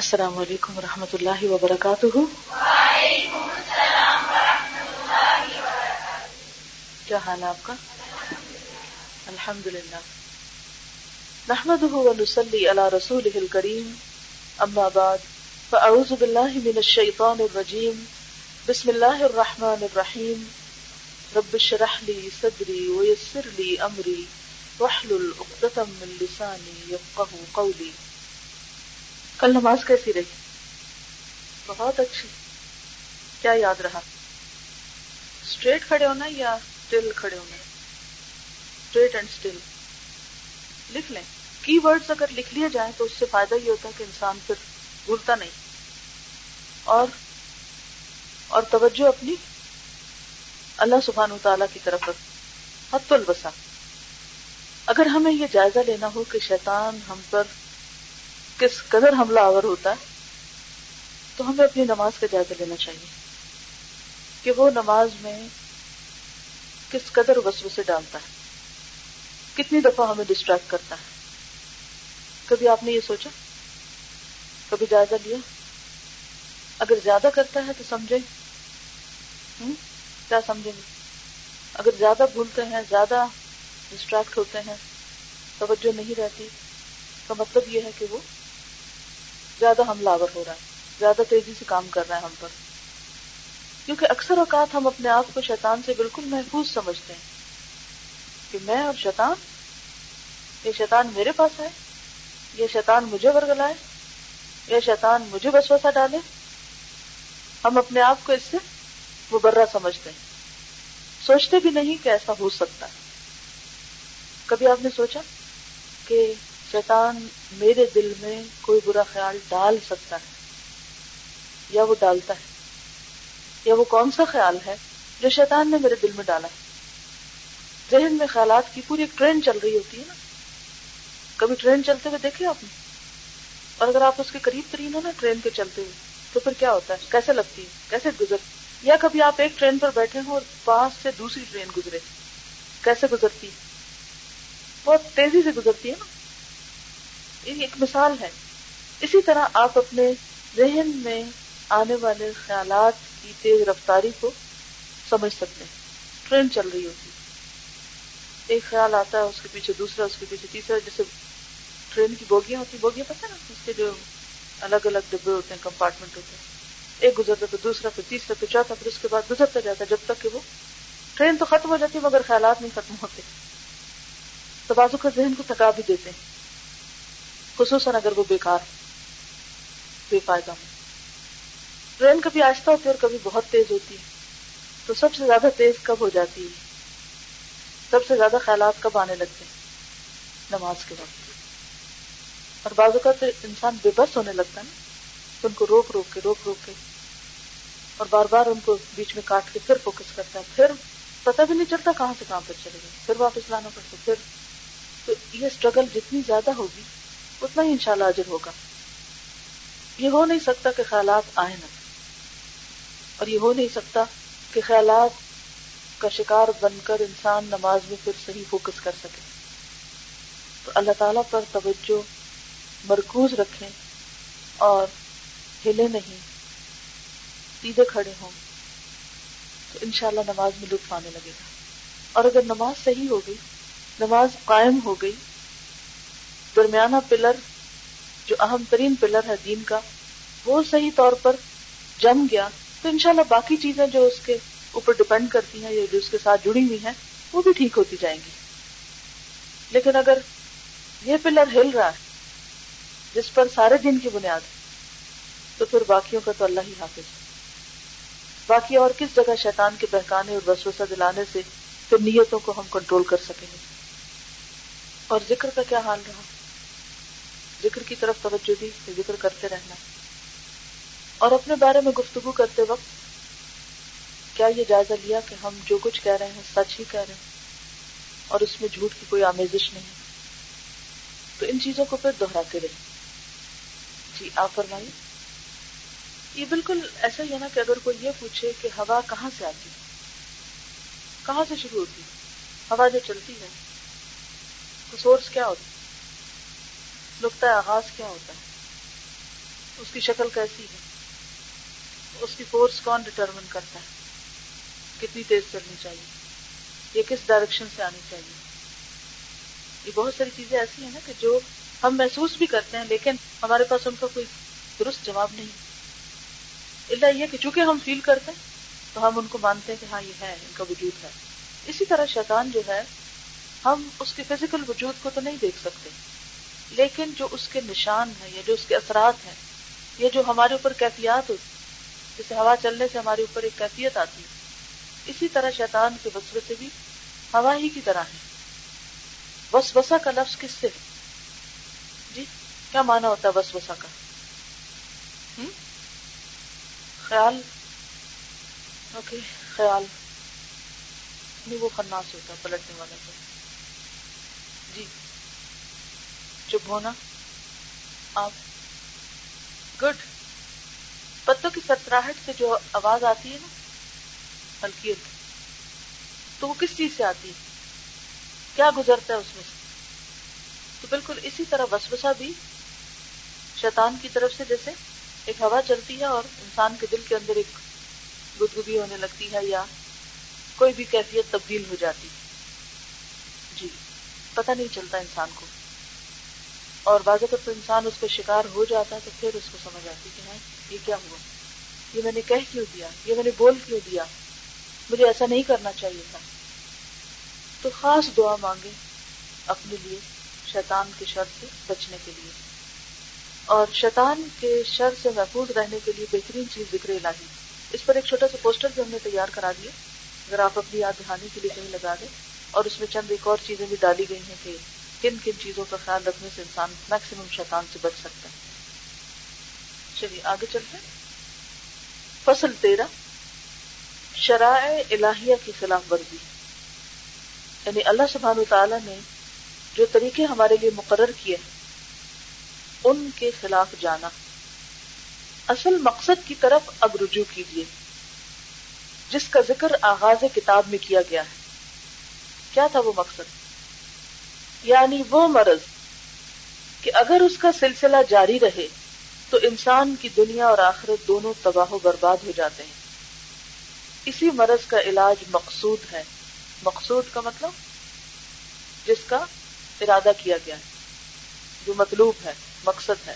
السلام علیکم ورحمۃ اللہ وبرکاتہ. وعلیکم السلام ورحمۃ اللہ وبرکاتہ. کیا حال ہے آپ کا؟ الحمدللہ. نحمده ونصلی علی رسوله الکریم. اما بعد فاعوذ باللہ من الشیطان الرجیم. بسم اللہ الرحمن الرحیم. رب اشرح لی صدری ویسر لی امری واحلل عقدۃ من لسانی یفقہوا قولی. کل نماز کیسی رہی؟ بہت اچھی. کیا یاد رہا؟ اسٹریٹ کھڑے ہونا یا اسٹل کھڑے ہونا؟ اسٹریٹ اینڈ اسٹل لکھ لیں. کی ورڈز اگر لکھ لیے جائیں تو اس سے فائدہ یہ ہوتا ہے کہ انسان پھر بھولتا نہیں اور توجہ اپنی اللہ سبحانہ وتعالیٰ کی طرف رکھ حت البسا. اگر ہمیں یہ جائزہ لینا ہو کہ شیطان ہم پر کس قدر حملہ آور ہوتا ہے تو ہمیں اپنی نماز کا جائزہ لینا چاہیے کہ وہ نماز میں کس قدر وسوسے ڈالتا ہے، کتنی دفعہ ہمیں ڈسٹریکٹ کرتا ہے. کبھی آپ نے یہ سوچا؟ کبھی جائزہ لیا؟ اگر زیادہ کرتا ہے تو سمجھیں کیا سمجھیں گے. اگر زیادہ بھولتے ہیں، زیادہ ڈسٹریکٹ ہوتے ہیں، توجہ نہیں رہتی، کا مطلب یہ ہے کہ وہ زیادہ حملہ آور ہو رہا ہے، زیادہ تیزی سے کام کر رہا ہے ہم پر. کیونکہ اکثر اوقات ہم اپنے آپ کو شیطان سے بالکل محفوظ سمجھتے ہیں کہ میں اور شیطان، یہ شیطان میرے پاس ہے، یہ شیطان مجھے ورگلائے، یہ شیطان مجھے وسوسہ ڈالے. ہم اپنے آپ کو اس سے مبرہ سمجھتے ہیں، سوچتے بھی نہیں کہ ایسا ہو سکتا ہے. کبھی آپ نے سوچا کہ شیطان میرے دل میں کوئی برا خیال ڈال سکتا ہے یا وہ ڈالتا ہے، یا وہ کون سا خیال ہے جو شیطان نے میرے دل میں ڈالا ہے؟ ذہن میں خیالات کی پوری ایک ٹرین چل رہی ہوتی ہے نا. کبھی ٹرین چلتے ہوئے دیکھے آپ نے؟ اور اگر آپ اس کے قریب ترین ہو نا ٹرین کے چلتے ہوئے تو پھر کیا ہوتا ہے، کیسے لگتی ہے، کیسے گزرتی. یا کبھی آپ ایک ٹرین پر بیٹھے ہوں اور پاس سے دوسری ٹرین گزرے، کیسے گزرتی، بہت تیزی سے گزرتی ہے نا. یہ ایک مثال ہے. اسی طرح آپ اپنے ذہن میں آنے والے خیالات کی تیز رفتاری کو سمجھ سکتے ہیں. ٹرین چل رہی ہوتی، ایک خیال آتا ہے، اس کے پیچھے دوسرا، اس کے پیچھے تیسرا. جیسے ٹرین کی بوگیاں ہوتی، بوگیاں پتہ ہے نا، اس کے جو الگ الگ ڈبے ہوتے ہیں، کمپارٹمنٹ ہوتے ہیں، ایک گزرتا پھر دوسرا، پھر تیسرا، پھر چوتھا، پھر اس کے بعد گزرتا جاتا ہے جب تک کہ وہ ٹرین تو ختم ہو جاتی ہے مگر خیالات نہیں ختم ہوتے. تو بازو کا ذہن کو تھکا بھی دیتے ہیں، خصوصاً اگر وہ بیکار بے فائدہ ہو. ٹرین کبھی آہستہ ہوتی ہے اور کبھی بہت تیز ہوتی ہے. تو سب سے زیادہ تیز کب ہو جاتی ہے، سب سے زیادہ خیالات کب آنے لگتے ہیں؟ نماز کے وقت. اور بعض اوقات انسان بے بس ہونے لگتا ہے نا، تو ان کو روک روک کے اور بار بار ان کو بیچ میں کاٹ کے پھر فوکس کرتا ہے، پھر پتہ بھی نہیں چلتا کہاں سے کہاں پر چلے گئے، پھر واپس لانا پڑتا. پھر تو یہ اسٹرگل جتنی زیادہ ہوگی اتنا ہی انشاءاللہ اجر ہوگا. یہ ہو نہیں سکتا کہ خیالات آئے نہ، اور یہ ہو نہیں سکتا کہ خیالات کا شکار بن کر انسان نماز میں پھر صحیح فوکس کر سکے. تو اللہ تعالیٰ پر توجہ مرکوز رکھیں اور ہلے نہیں، سیدھے کھڑے ہوں تو انشاءاللہ نماز میں لطف آنے لگے گا. اور اگر نماز صحیح ہو گئی، نماز قائم ہو گئی، درمیانہ پلر جو اہم ترین پلر ہے دین کا وہ صحیح طور پر جم گیا، تو انشاءاللہ باقی چیزیں جو اس کے اوپر ڈیپینڈ کرتی ہیں یا جو اس کے ساتھ جڑی ہوئی ہیں وہ بھی ٹھیک ہوتی جائیں گی. لیکن اگر یہ پلر ہل رہا ہے جس پر سارے دین کی بنیاد ہے تو پھر باقیوں کا تو اللہ ہی حافظ ہے. باقی اور کس جگہ شیطان کے بہکانے اور وسوسہ دلانے سے پھر نیتوں کو ہم کنٹرول کر سکیں گے. اور ذکر کا کیا حال رہا؟ ذکر کی طرف توجہ دی، ذکر کرتے رہنا. اور اپنے بارے میں گفتگو کرتے وقت کیا یہ جائزہ لیا کہ ہم جو کچھ کہہ رہے ہیں سچ ہی کہہ رہے ہیں اور اس میں جھوٹ کی کوئی آمیزش نہیں؟ تو ان چیزوں کو پھر دہراتے رہیں. جی آپ فرمائیے. یہ بالکل ایسا ہی ہے نا کہ اگر کوئی یہ پوچھے کہ ہوا کہاں سے آتی ہے، کہاں سے شروع ہوتی ہے، ہوا جو چلتی ہے سورس کیا ہوتا ہے، نقطۂ آغاز کیا ہوتا ہے، اس کی شکل کیسی ہے, اس کی فورس کون ڈٹرمن کرتا ہے, کتنی تیز چلنی چاہیے, یہ کس ڈائریکشن سے آنی چاہیے. یہ بہت ساری چیزیں ایسی ہیں نا کہ جو ہم محسوس بھی کرتے ہیں لیکن ہمارے پاس ان کا کوئی درست جواب نہیں, اللہ یہ کہ چونکہ ہم فیل کرتے ہیں تو ہم ان کو مانتے ہیں کہ ہاں یہ ہے, ان کا وجود ہے. اسی طرح شیطان جو ہے, ہم اس کے فزیکل وجود کو تو نہیں دیکھ سکتے, لیکن جو اس کے نشان ہیں یا جو اس کے اثرات ہیں, یہ جو ہمارے اوپر کیفیات ہوتی, جیسے ہوا چلنے سے ہمارے اوپر ایک کیفیت آتی ہے, اسی طرح شیطان کے وسوسے بھی ہوا ہی کی طرح ہیں. وسوسہ کا لفظ کس سے جی کیا معنی ہوتا ہے وسوسہ کا؟ خیال. اوکے خیال نہیں, وہ خناس ہوتا ہے, پلٹنے والا ہوتا ہے. جی چپ ہونا آپ گڈ. پتوں کی سرسراہٹ سے جو آواز آتی ہے نا ہلکی ہلکی, تو وہ کس چیز سے آتی ہے, کیا گزرتا ہے اس میں سے؟ تو بالکل اسی طرح وسوسہ بھی شیطان کی طرف سے, جیسے ایک ہوا چلتی ہے اور انسان کے دل کے اندر ایک گدگدی ہونے لگتی ہے یا کوئی بھی کیفیت تبدیل ہو جاتی ہے, جی پتہ نہیں چلتا انسان کو, اور بعض اوقات انسان اس کا شکار ہو جاتا ہے تو پھر اس کو سمجھ آتی کہ ہاں یہ کیا ہوا, یہ میں نے کہہ کیوں دیا, یہ میں نے بول کیوں دیا, مجھے ایسا نہیں کرنا چاہیے تھا. تو خاص دعا مانگیں اپنے لیے شیطان کے شر سے بچنے کے لیے, اور شیطان کے شر سے محفوظ رہنے کے لیے بہترین چیز ذکر الہی. اس پر ایک چھوٹا سا پوسٹر بھی ہم نے تیار کرا دیا, اگر آپ اپنی یاد دہانی کے لیے کہیں لگا دیں, اور اس میں چند ایک اور چیزیں بھی ڈالی گئی ہیں کہ کن کن چیزوں کا خیال رکھنے سے انسان میکسیمم شیطان سے بچ سکتا ہے. چلیے آگے چلتے ہیں. فصل 13, شرائع الہیہ کی خلاف ورزی, یعنی اللہ سبحانہ وتعالیٰ نے جو طریقے ہمارے لیے مقرر کیے ہیں ان کے خلاف جانا. اصل مقصد کی طرف اب رجوع کیجیے جس کا ذکر آغاز کتاب میں کیا گیا ہے. کیا تھا وہ مقصد؟ یعنی وہ مرض کہ اگر اس کا سلسلہ جاری رہے تو انسان کی دنیا اور آخرت دونوں تباہ و برباد ہو جاتے ہیں. اسی مرض کا علاج مقصود ہے. مقصود کا مطلب جس کا ارادہ کیا گیا ہے, جو مطلوب ہے, مقصد ہے,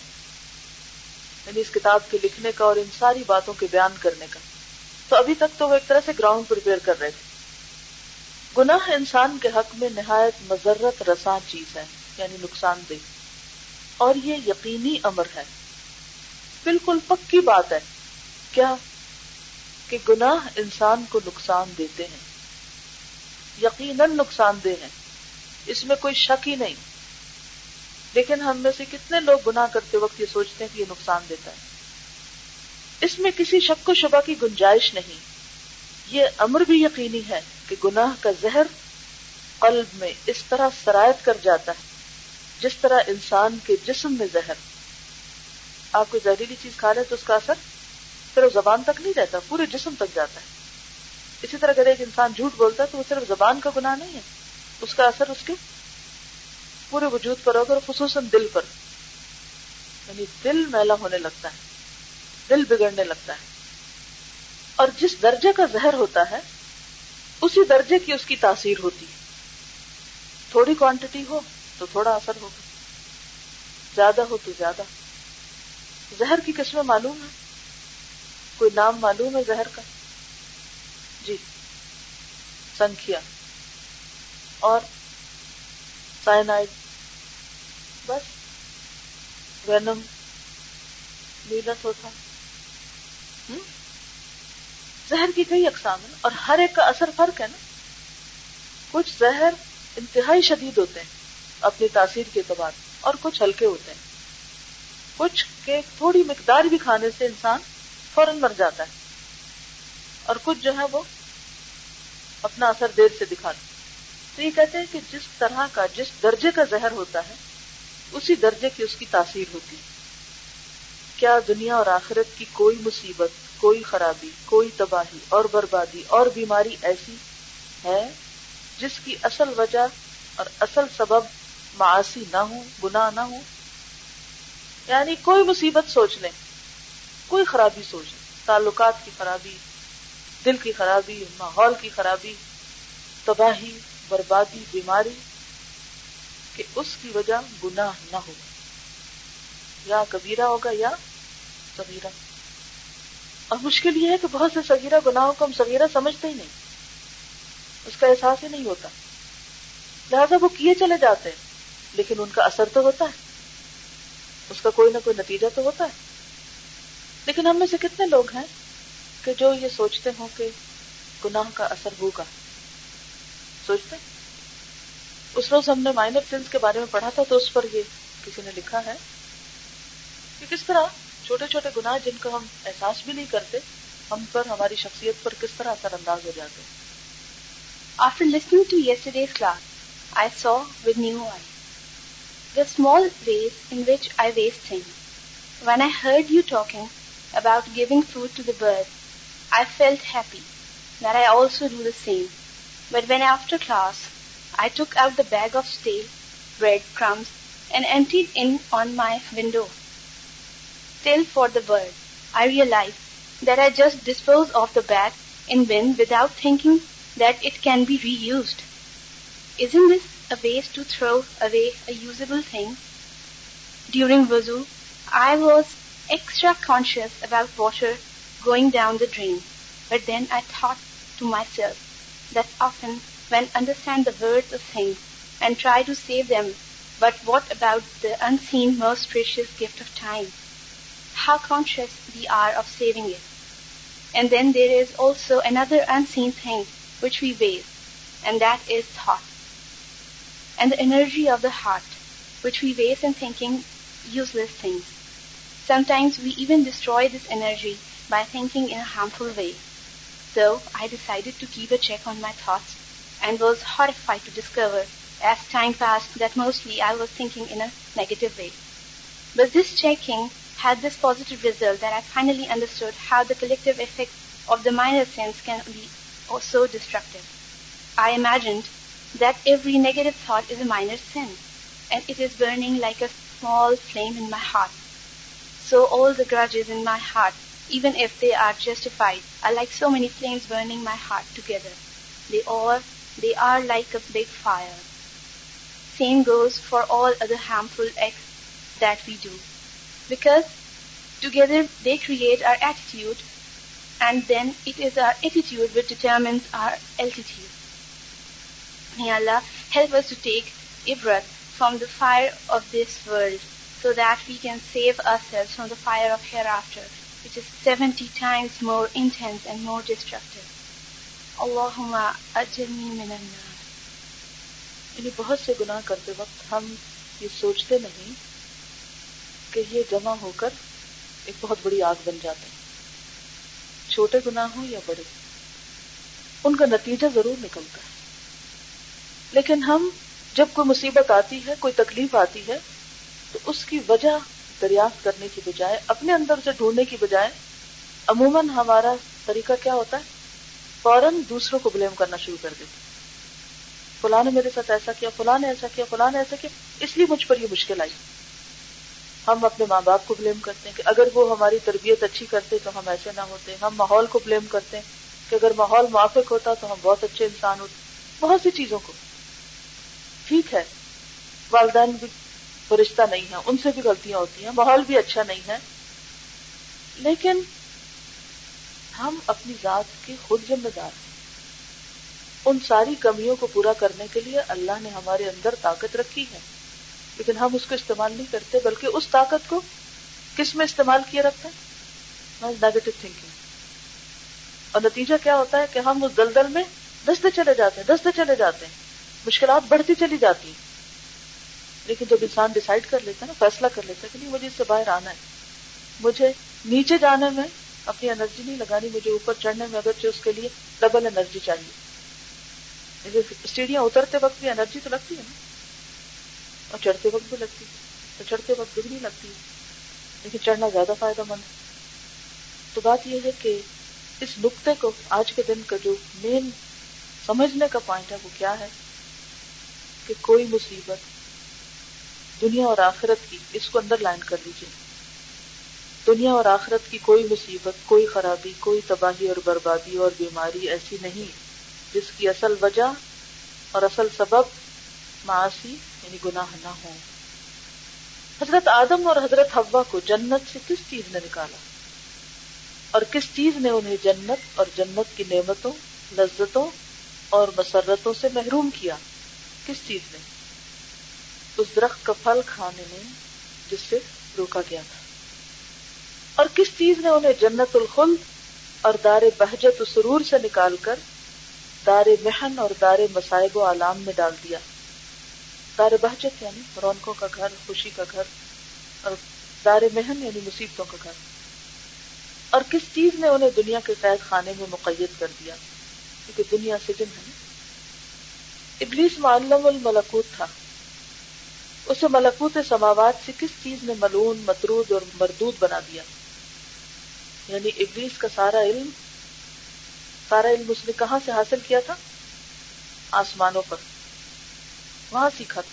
یعنی اس کتاب کے لکھنے کا اور ان ساری باتوں کے بیان کرنے کا. تو ابھی تک تو وہ ایک طرح سے گراؤنڈ پریپیئر کر رہے تھے. گناہ انسان کے حق میں نہایت مضرت رساں چیز ہے, یعنی نقصان دہ, اور یہ یقینی امر ہے, بالکل پکی بات ہے. کیا کہ گناہ انسان کو نقصان دیتے ہیں, یقیناً نقصان دہ ہیں, اس میں کوئی شک ہی نہیں. لیکن ہم میں سے کتنے لوگ گناہ کرتے وقت یہ سوچتے ہیں کہ یہ نقصان دیتا ہے؟ اس میں کسی شک و شبہ کی گنجائش نہیں. یہ امر بھی یقینی ہے کہ گناہ کا زہر قلب میں اس طرح سرایت کر جاتا ہے جس طرح انسان کے جسم میں زہر. آپ کو زہریلی چیز کھا لے تو اس کا اثر پھر وہ زبان تک نہیں رہتا, پورے جسم تک جاتا ہے. اسی طرح اگر ایک انسان جھوٹ بولتا ہے تو وہ صرف زبان کا گناہ نہیں ہے, اس کا اثر اس کے پورے وجود پر ہوگا, اور خصوصاً دل پر. یعنی دل میلا ہونے لگتا ہے, دل بگڑنے لگتا ہے, اور جس درجے کا زہر ہوتا ہے اسی درجے کی اس کی تاثیر ہوتی ہے. تھوڑی کوانٹٹی ہو تو تھوڑا اثر ہوگا, زیادہ ہو تو زیادہ. زہر کی قسمیں معلوم ہیں, کوئی نام معلوم ہے زہر کا؟ جی سنکھیا اور سائنائڈ, بس وینم, نیلا تھوڑا. زہر کی کئی اقسام ہیں اور ہر ایک کا اثر فرق ہے نا. کچھ زہر انتہائی شدید ہوتے ہیں اپنی تاثیر کے اعتبار, اور کچھ ہلکے ہوتے ہیں. کچھ کے تھوڑی مقدار بھی کھانے سے انسان فوراً مر جاتا ہے, اور کچھ جو ہے وہ اپنا اثر دیر سے دکھاتے. تو یہ کہتے ہیں کہ جس طرح کا, جس درجے کا زہر ہوتا ہے اسی درجے کی اس کی تاثیر ہوتی ہے. کیا دنیا اور آخرت کی کوئی مصیبت, کوئی خرابی, کوئی تباہی اور بربادی اور بیماری ایسی ہے جس کی اصل وجہ اور اصل سبب معاصی نہ ہو, گناہ نہ ہو؟ یعنی کوئی مصیبت سوچ لیں, کوئی خرابی سوچنا، تعلقات کی خرابی، دل کی خرابی، ماحول کی خرابی، تباہی، بربادی، بیماری، کہ اس کی وجہ گناہ نہ ہو، یا کبیرہ ہوگا یا صغیرہ. اور مشکل یہ ہے کہ بہت سے صغیرہ گناہوں کو ہم صغیرہ سمجھتے ہی نہیں، اس کا احساس ہی نہیں ہوتا، لہذا وہ کیے چلے جاتے ہیں، لیکن ان کا اثر تو ہوتا ہے، اس کا کوئی نہ کوئی نتیجہ تو ہوتا ہے. لیکن ہم میں سے کتنے لوگ ہیں کہ جو یہ سوچتے ہوں کہ گناہ کا اثر ہوگا، سوچتے ہیں. اس روز ہم نے مائنر سنز کے بارے میں پڑھا تھا، تو اس پر یہ کسی نے لکھا ہے کہ کس طرح چھوٹے چھوٹے گناہ جن کو ہم احساس بھی نہیں کرتے، ہم پر، ہماری شخصیت پر کس طرح اثر انداز ہو جاتے ہیں. After listening to yesterday's class, I saw with new eyes the small ways in which I waste things. When I heard you talking about giving food to the birds, I felt happy that I also do the same. But when after class I took out the bag of stale bread crumbs and emptied in on my window till for the birds, I realized that I just dispose of the bag in bin without thinking that it can be reused. Isn't this a waste to throw away a usable thing? During wuzu, I was extra conscious about water going down the drain, but then I thought to myself that often when understand the words of things and try to save them, but what about the unseen most precious gift of time? How conscious we are of saving it. And then there is also another unseen thing which we waste, and that is thought, and the energy of the heart, which we waste in thinking useless things. Sometimes we even destroy this energy by thinking in a harmful way. So I decided to keep a check on my thoughts and was horrified to discover as time passed that mostly I was thinking in a negative way. But this checking had this positive result that I finally understood how the collective effect of the minor sins can be so destructive. I imagined that every negative thought is a minor sin and it is burning like a small flame in my heart. So all the grudges in my heart, even if they are justified, are like so many flames burning my heart together. They are like a big fire. Same goes for all other harmful acts that we do, because together they create our attitude, and then it is our attitude which determines our altitude. May Allah help us to take ibrat from the fire of this world, so that we can save ourselves from the fire of hereafter, which is 70 times more intense and more destructive. Allahumma ajirni minan nar. یعنی بہت سے گناہ کرتے وقت ہم یہ سوچتے نہیں کہ یہ جمع ہو کر ایک بہت بڑی آگ بن جاتے ہیں. چھوٹے گناہ ہوں یا بڑے، ان کا نتیجہ ضرور نکلتا ہے، لیکن ہم جب کوئی مصیبت آتی ہے، کوئی تکلیف آتی ہے، تو اس کی وجہ دریافت کرنے کی بجائے، اپنے اندر سے ڈھونڈنے کی بجائے، عموماً ہمارا طریقہ کیا ہوتا ہے، فوراً دوسروں کو بلیم کرنا شروع کر دیتے. فلاں نے میرے ساتھ ایسا کیا، فلاں نے ایسا کیا، فلاں نے ایسا کیا، اس لیے مجھ پر یہ مشکل آئی. ہم اپنے ماں باپ کو بلیم کرتے ہیں کہ اگر وہ ہماری تربیت اچھی کرتے تو ہم ایسے نہ ہوتے. ہم ماحول کو بلیم کرتے ہیں کہ اگر ماحول موافق ہوتا تو ہم بہت اچھے انسان ہوتے. بہت سی چیزوں کو، ٹھیک ہے والدین بھی فرشتہ نہیں ہے، ان سے بھی غلطیاں ہوتی ہیں، ماحول بھی اچھا نہیں ہے، لیکن ہم اپنی ذات کے خود ذمہ دار ہیں. ان ساری کمیوں کو پورا کرنے کے لیے اللہ نے ہمارے اندر طاقت رکھی ہے، لیکن ہم اس کو استعمال نہیں کرتے، بلکہ اس طاقت کو کس میں استعمال کیا رکھتے ہیں، نیگیٹو تھنکنگ. اور نتیجہ کیا ہوتا ہے کہ ہم اس دلدل میں دستے چلے جاتے ہیں، مشکلات بڑھتی چلی جاتی ہیں. لیکن جب انسان ڈیسائیڈ کر لیتا ہے نا، فیصلہ کر لیتا ہے کہ نہیں، مجھے اس سے باہر آنا ہے، مجھے نیچے جانے میں اپنی انرجی نہیں لگانی، مجھے اوپر چڑھنے میں اگرچہ اس کے لیے ڈبل انرجی چاہیے. سیڑھیاں اترتے وقت بھی انرجی تو لگتی ہے نا، اور چڑھتے وقت بھی لگتی ہے، تو چڑھتے وقت بھی نہیں لگتی، لیکن چڑھنا زیادہ فائدہ مند ہے. تو بات یہ ہے کہ اس نقطے کو، آج کے دن کا جو مین سمجھنے کا پوائنٹ ہے وہ کیا ہے، کہ کوئی مصیبت دنیا اور آخرت کی، اس کو اندر لائن کر لیجیے. دنیا اور آخرت کی کوئی مصیبت، کوئی خرابی، کوئی تباہی اور بربادی اور بیماری ایسی نہیں جس کی اصل وجہ اور اصل سبب معاصی یعنی گناہ نہ ہو۔ حضرت آدم اور حضرت حوا کو جنت سے کس چیز نے نکالا، اور کس چیز نے انہیں جنت اور جنت کی نعمتوں، لذتوں اور مسرتوں سے محروم کیا؟ کس چیز نے؟ اس درخت کا پھل کھانے میں جس سے روکا گیا تھا۔ اور کس چیز نے انہیں جنت الخلد اور دار بہجت و سرور سے نکال کر دار محن اور دار مصائب و آلام میں ڈال دیا؟ دار بہجت یعنی رونقوں کا گھر، خوشی کا گھر، اور دار محن یعنی مصیبتوں کا گھر۔ اور کس چیز نے انہیں دنیا کے قید خانے میں مقید کر دیا، کیونکہ دنیا سجن ہے نا۔ ابلیس معلم الملکوت تھا، اسے ملکوت سماوات سے کس چیز نے ملعون، مطرود اور مردود بنا دیا؟ یعنی ابلیس کا سارا علم اس نے کہاں سے حاصل کیا تھا؟ آسمانوں پر، وہاں سیکھا تھا،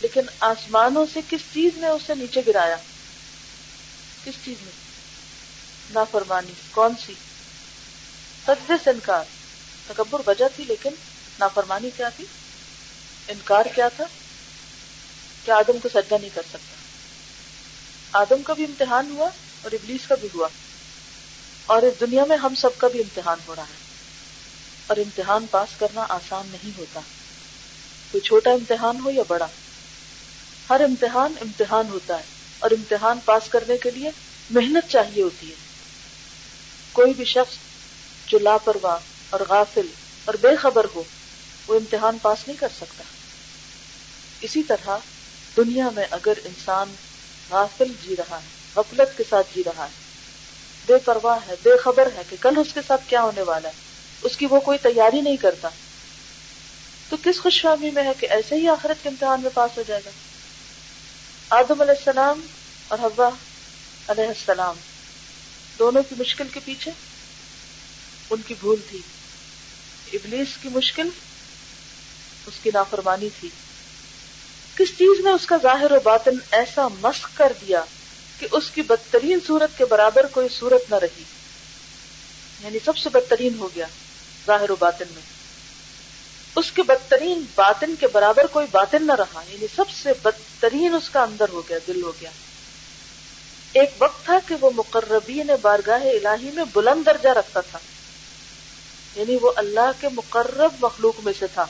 لیکن آسمانوں سے کس چیز نے اسے نیچے گرایا؟ کس چیز نے؟ نافرمانی۔ کون سی؟ سجدے سے انکار۔ تکبر وجہ تھی، لیکن نافرمانی کیا تھی؟ انکار کیا تھا؟ کیا آدم کو سجدہ نہیں کر سکتا؟ آدم کا بھی امتحان ہوا اور ابلیس کا بھی ہوا، اور اس دنیا میں ہم سب کا بھی امتحان ہو رہا ہے، اور امتحان پاس کرنا آسان نہیں ہوتا، کوئی چھوٹا امتحان ہو یا بڑا، ہر امتحان ہوتا ہے، اور امتحان پاس کرنے کے لیے محنت چاہیے ہوتی ہے۔ کوئی بھی شخص جو لاپرواہ اور غافل اور بے خبر ہو، وہ امتحان پاس نہیں کر سکتا۔ اسی طرح دنیا میں اگر انسان غافل جی رہا ہے، غفلت کے ساتھ جی رہا ہے، بے پرواہ ہے، بے خبر ہے کہ کل اس کے ساتھ کیا ہونے والا ہے، اس کی وہ کوئی تیاری نہیں کرتا، تو کس خوش فہمی میں ہے کہ ایسے ہی آخرت کے امتحان میں پاس ہو جائے گا؟ آدم علیہ السلام اور حوا علیہ السلام دونوں کی مشکل کے پیچھے ان کی بھول تھی، ابلیس کی مشکل اس کی نافرمانی تھی۔ کس چیز نے اس کا ظاہر و باطن ایسا مسخ کر دیا کہ اس کی بدترین صورت کے برابر کوئی صورت نہ رہی، یعنی سب سے بدترین ہو گیا ظاہر و باطن میں، اس کے بدترین باطن کے برابر کوئی باطن نہ رہا، یعنی سب سے بدترین اس کا اندر ہو گیا، دل ہو گیا۔ ایک وقت تھا کہ وہ مقربین بارگاہ الہی میں بلند درجہ رکھتا تھا، یعنی وہ اللہ کے مقرب مخلوق میں سے تھا،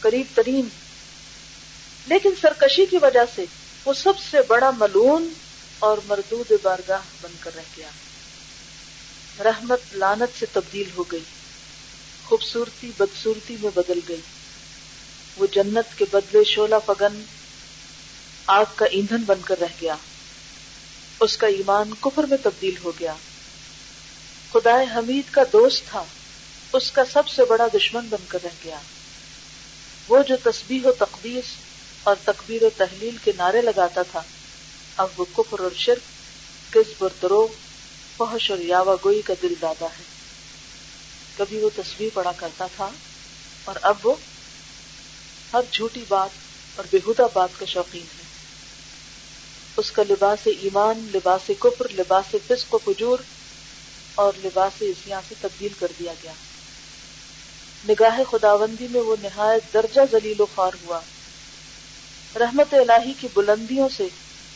قریب ترین، لیکن سرکشی کی وجہ سے وہ سب سے بڑا ملعون اور مردود بارگاہ بن کر رہ گیا۔ رحمت لعنت سے تبدیل ہو گئی، خوبصورتی بدصورتی میں بدل گئی، وہ جنت کے بدلے شعلہ فگن، آگ کا ایندھن بن کر رہ گیا، اس کا ایمان کفر میں تبدیل ہو گیا۔ خدائے حمید کا دوست تھا، اس کا سب سے بڑا دشمن بن کر رہ گیا۔ وہ جو تسبیح و تقدیس اور تکبیر و تحلیل کے نعرے لگاتا تھا، اب وہ کفر اور شرک، کذب اور دروغ، فحش اور یاوہ گوئی کا دل دادا ہے۔ کبھی وہ تسبیح پڑھا کرتا تھا، اور اب وہ ہر جھوٹی بات اور بیہودہ بات کا شوقین ہے۔ اس کا لباس ایمان، لباس کفر، لباس فسق و فجور اور لباس عصیان سے تبدیل کر دیا گیا۔ نگاہ خداوندی میں وہ نہایت درجہ ذلیل و خوار ہوا، رحمت الہی کی بلندیوں سے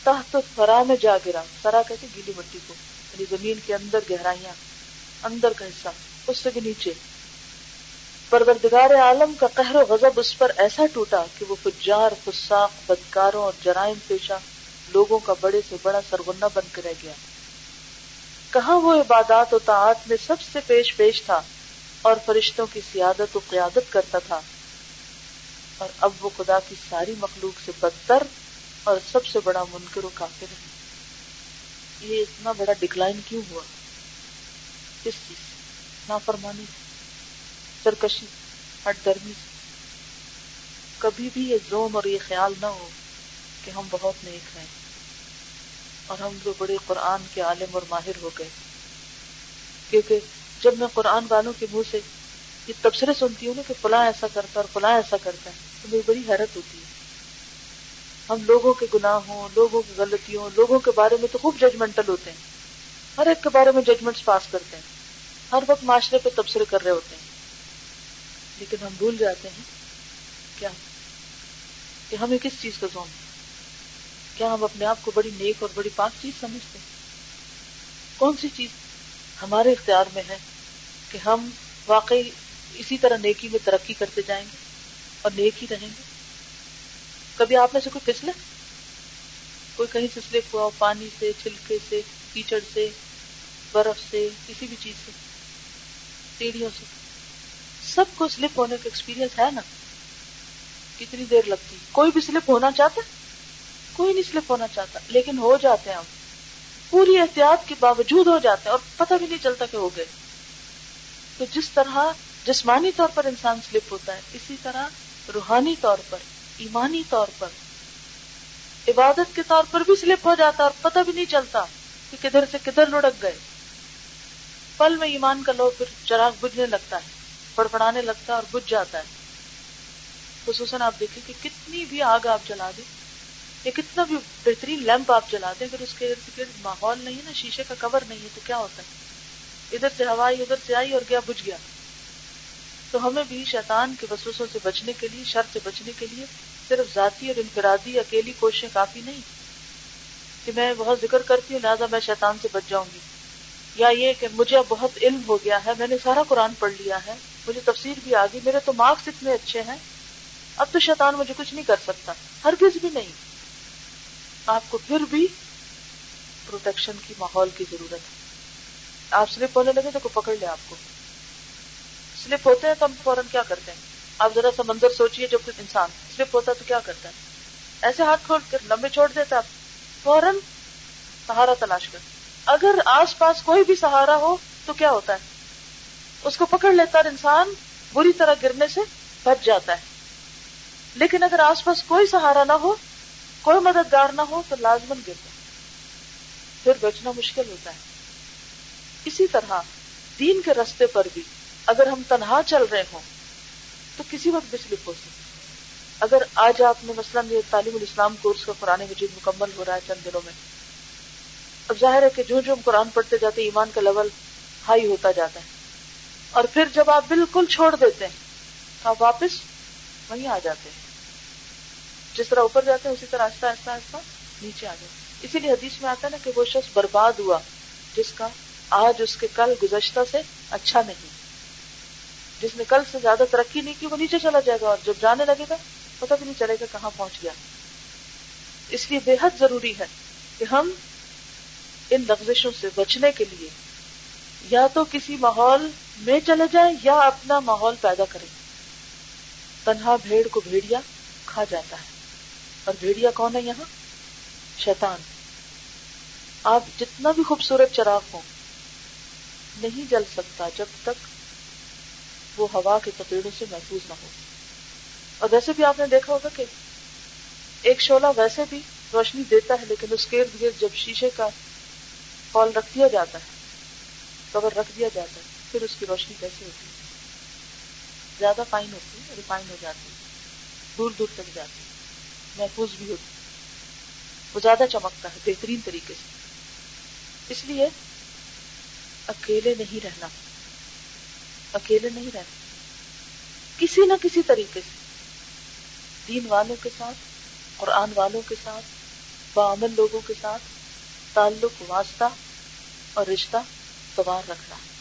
تحت ثرا میں جا گرا۔ ثرا کہتے گیلی مٹی کو، یعنی زمین کے اندر گہرائیاں، اندر کا حصہ، اس سے بھی نیچے۔ پروردگار عالم کا قہر و غضب اس پر ایسا ٹوٹا کہ وہ فجار، فساق، بدکاروں اور جرائم پیشہ لوگوں کا بڑے سے بڑا سرغنہ بن کر رہ گیا۔ کہاں وہ عبادات و طاعات میں سب سے پیش تھا، اور فرشتوں کی سیادت و قیادت کرتا تھا، اور اب وہ خدا کی ساری مخلوق سے بدتر اور سب سے بڑا منکر و کافر ہے۔ یہ اتنا بڑا ڈکلائن کیوں ہوا؟ کس چیز؟ نافرمانی، سرکشی، ہٹ درمی۔ کبھی بھی یہ زوم اور یہ خیال نہ ہو کہ ہم بہت نیک ہیں اور ہم جو بڑے قرآن کے عالم اور ماہر ہو گئے، کیونکہ جب میں قرآن والوں کے منہ سے یہ تبصرے سنتی ہوں نا کہ فلاں ایسا کرتا اور فلاں ایسا کرتا ہے، تو میری بڑی حیرت ہوتی ہے۔ ہم لوگوں کے گناہوں، لوگوں کی غلطیوں، لوگوں کے بارے میں تو خوب ججمنٹل ہوتے ہیں، ہر ایک کے بارے میں ججمنٹس پاس کرتے ہیں، ہر وقت معاشرے پہ تبصرے کر رہے ہوتے ہیں، لیکن ہم بھول جاتے ہیں کیا کہ ہمیں کس چیز کا ظلم ہے، کیا ہم اپنے آپ کو بڑی نیک اور بڑی پاک چیز سمجھتے ہیں؟ کون سی چیز ہمارے اختیار میں ہے کہ ہم واقعی اسی طرح نیکی میں ترقی کرتے جائیں گے اور نیک ہی رہیں گے؟ کبھی آپ میں سے کوئی پھسلے، کوئی کہیں سے سلپ ہوا، پانی سے، چھلکے سے، کیچڑ سے، برف سے، کسی بھی چیز سے، سیڑھیوں سے، سب کو سلپ ہونے کا ایکسپیرینس ہے نا؟ کتنی دیر لگتی، کوئی بھی سلپ ہونا چاہتا، کوئی نہیں سلپ ہونا چاہتا، لیکن ہو جاتے ہیں، ہم پوری احتیاط کے باوجود ہو جاتے ہیں اور پتہ بھی نہیں چلتا کہ ہو گئے۔ تو جس طرح جسمانی طور پر انسان سلپ ہوتا ہے، اسی طرح روحانی طور پر، ایمانی طور پر، عبادت کے طور پر بھی سلپ ہو جاتا ہے اور پتہ بھی نہیں چلتا کہ کدھر سے کدھر لڑک گئے۔ پل میں ایمان کا لو پھر چراغ بجھنے لگتا ہے، پڑپڑانے لگتا ہے اور بجھ جاتا ہے۔ خصوصاً آپ دیکھیں کہ کتنی بھی آگ آپ جلا دیں یا کتنا بھی بہترین لیمپ آپ جلا دیں، اگر اس کے ارد گرد ماحول نہیں ہے نا، شیشے کا کور نہیں ہے، تو کیا ہوتا ہے؟ ادھر سے ہوا ادھر سے آئی اور گیا، بجھ گیا۔ تو ہمیں بھی شیطان کے وسوسوں سے بچنے کے لیے، شر سے بچنے کے لیے، صرف ذاتی اور انفرادی اکیلی کوششیں کافی نہیں کہ میں بہت ذکر کرتی ہوں لہٰذا میں شیطان سے بچ جاؤں گی، یا یہ کہ مجھے بہت علم ہو گیا ہے، میں نے سارا قرآن پڑھ لیا ہے، مجھے تفسیر بھی آ گئی، میرے تو مارکس اتنے اچھے ہیں، اب تو شیطان مجھے کچھ نہیں کر سکتا۔ ہرگز بھی نہیں، آپ کو پھر بھی پروٹیکشن کی، ماحول کی ضرورت ہے۔ آپ سلپ ہونے لگے تو کوئی پکڑ لے آپ کو۔ سلپ ہوتے ہیں تو ہم فوراً کیا کرتے ہیں؟ آپ ذرا سا منظر سوچیے، جب کوئی انسان سلپ ہوتا ہے تو کیا کرتا ہے؟ ایسے ہاتھ کھول کر لمبے چھوڑ دیتا، آپ فوراً سہارا تلاش کر، اگر آس پاس کوئی بھی سہارا ہو تو کیا ہوتا ہے؟ اس کو پکڑ لیتا اور انسان بری طرح گرنے سے بچ جاتا ہے۔ لیکن اگر آس پاس کوئی سہارا نہ ہو، کوئی مددگار نہ ہو، تو لازماً گرتا، پھر بچنا مشکل ہوتا ہے۔ اسی طرح دین کے راستے پر بھی اگر ہم تنہا چل رہے ہوں تو کسی وقت بھی سلپ ہو سکتے۔ اگر آج آپ نے مثلاً یہ تعلیم الاسلام کورس کا قرآن مجید مکمل ہو رہا ہے چند دنوں میں، اب ظاہر ہے کہ جو جو ہم قرآن پڑھتے جاتے ہیں، ایمان کا لیول ہائی ہوتا جاتا ہے، اور پھر جب آپ بالکل چھوڑ دیتے ہیں تو آپ واپس وہیں آ جاتے ہیں، جس طرح اوپر جاتے ہیں اسی طرح آہستہ آہستہ آہستہ نیچے آ جاتے۔ اسی لیے حدیث میں آتا ہے نا کہ وہ شخص برباد ہوا جس کا آج اس کے کل گزشتہ سے اچھا نہیں، جس نے کل سے زیادہ ترقی نہیں کی، وہ نیچے چلا جائے گا، اور جب جانے لگے گا پتہ بھی نہیں چلے گا کہاں پہنچ گیا۔ اس لیے بے حد ضروری ہے کہ ہم ان لغزشوں سے بچنے کے لیے یا تو کسی ماحول میں چلے جائیں یا اپنا ماحول پیدا کریں۔ تنہا بھیڑ کو بھیڑیا کھا جاتا ہے، اور بھیڑیا کون ہے یہاں؟ شیطان۔ آپ جتنا بھی خوبصورت چراغ ہوں، نہیں جل سکتا جب تک وہ ہوا کے تپیڑوں سے محفوظ نہ ہو۔ اور ویسے بھی آپ نے دیکھا ہوگا کہ ایک شعلہ ویسے بھی روشنی دیتا ہے، لیکن اس کے ارد گرد جب شیشے کا کول رکھ دیا جاتا ہے، کور رکھ دیا جاتا ہے، پھر اس کی روشنی کیسے ہوتی ہے؟ زیادہ فائن ہوتی ہے، ریفائن ہو جاتی ہے، دور دور تک جاتی ہے، محفوظ بھی ہوتی ہے، وہ زیادہ چمکتا ہے بہترین طریقے سے۔ اس لیے اکیلے نہیں رہنا، اکیلے نہیں رہنا، کسی نہ کسی طریقے سے دین والوں کے ساتھ، قرآن والوں کے ساتھ، باعمل لوگوں کے ساتھ تعلق، واسطہ اور رشتہ سنوار رکھنا ہے۔